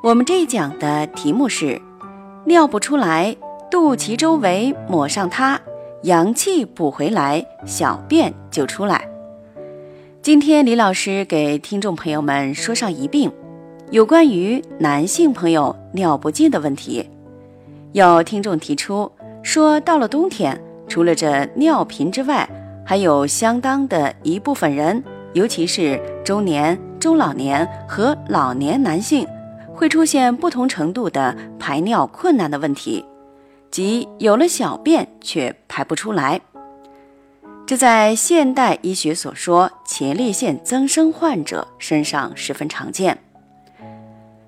我们这一讲的题目是尿不出来，肚脐周围抹上它，阳气补回来，小便就出来。今天李老师给听众朋友们说上一病，有关于男性朋友尿不尽的问题。有听众提出说，到了冬天，除了这尿频之外，还有相当的一部分人，尤其是中年、中老年和老年男性，会出现不同程度的排尿困难的问题，即有了小便却排不出来。这在现代医学所说前列腺增生患者身上十分常见。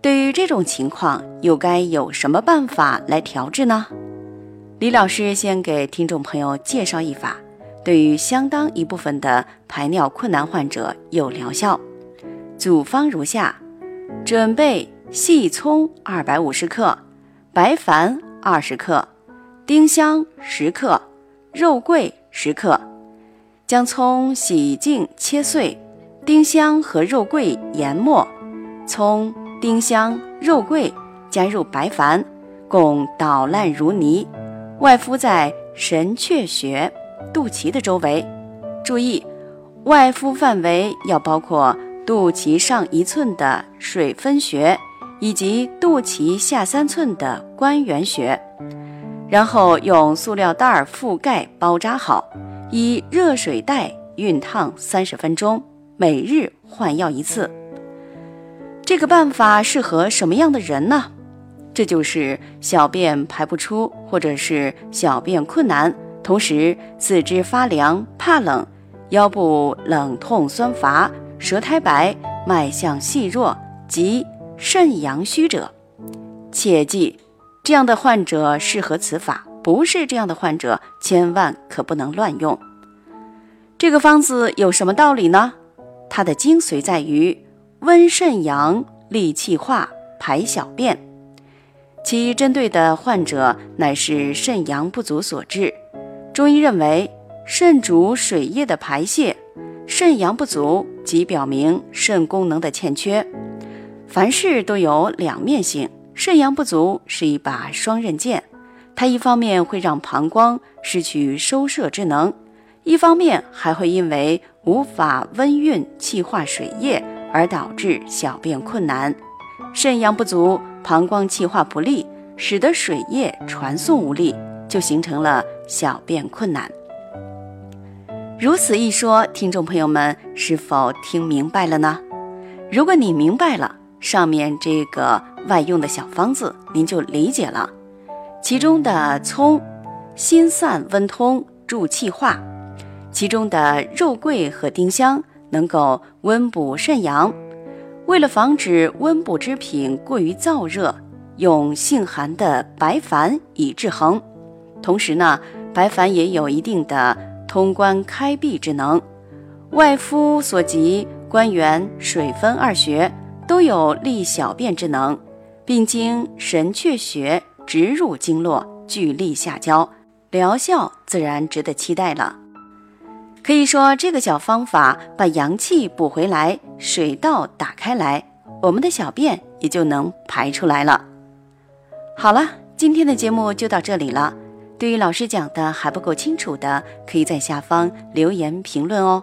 对于这种情况，又该有什么办法来调治呢？李老师先给听众朋友介绍一法，对于相当一部分的排尿困难患者有疗效。组方如下：准备细葱250克，白矾20克，丁香10克，肉桂10克。将葱洗净切碎，丁香和肉桂研末，葱、丁香、肉桂加入白矾，共捣烂如泥，外敷在神阙穴、肚脐的周围。注意，外敷范围要包括肚脐上1寸的水分穴以及肚脐下3寸的关元穴，然后用塑料袋覆盖包扎好，以热水袋熨烫30分钟，每日换药1次。这个办法适合什么样的人呢？这就是小便排不出，或者是小便困难，同时四肢发凉怕冷，腰部冷痛酸乏，舌苔白，脉象细弱，及肾阳虚者。切记，这样的患者适合此法，不是这样的患者千万可不能乱用。这个方子有什么道理呢？它的精髓在于温肾阳，利气化，排小便。其针对的患者乃是肾阳不足所致。中医认为，肾主水液的排泄，肾阳不足即表明肾功能的欠缺。凡事都有两面性，肾阳不足是一把双刃剑，它一方面会让膀胱失去收摄之能，一方面还会因为无法温运气化水液而导致小便困难。肾阳不足，膀胱气化不利，使得水液传送无力，就形成了小便困难。如此一说，听众朋友们是否听明白了呢？如果你明白了，上面这个外用的小方子您就理解了。其中的葱辛散温通，助气化；其中的肉桂和丁香能够温补肾阳。为了防止温补之品过于燥热，用性寒的白矾以制衡。同时呢，白矾也有一定的通关开闭之能，外敷所及关元、水分2穴都有利小便之能，并经神阙穴直入经络，聚力下焦，疗效自然值得期待了。可以说，这个小方法把阳气补回来，水道打开来，我们的小便也就能排出来了。好了，今天的节目就到这里了。对于老师讲的还不够清楚的，可以在下方留言评论哦。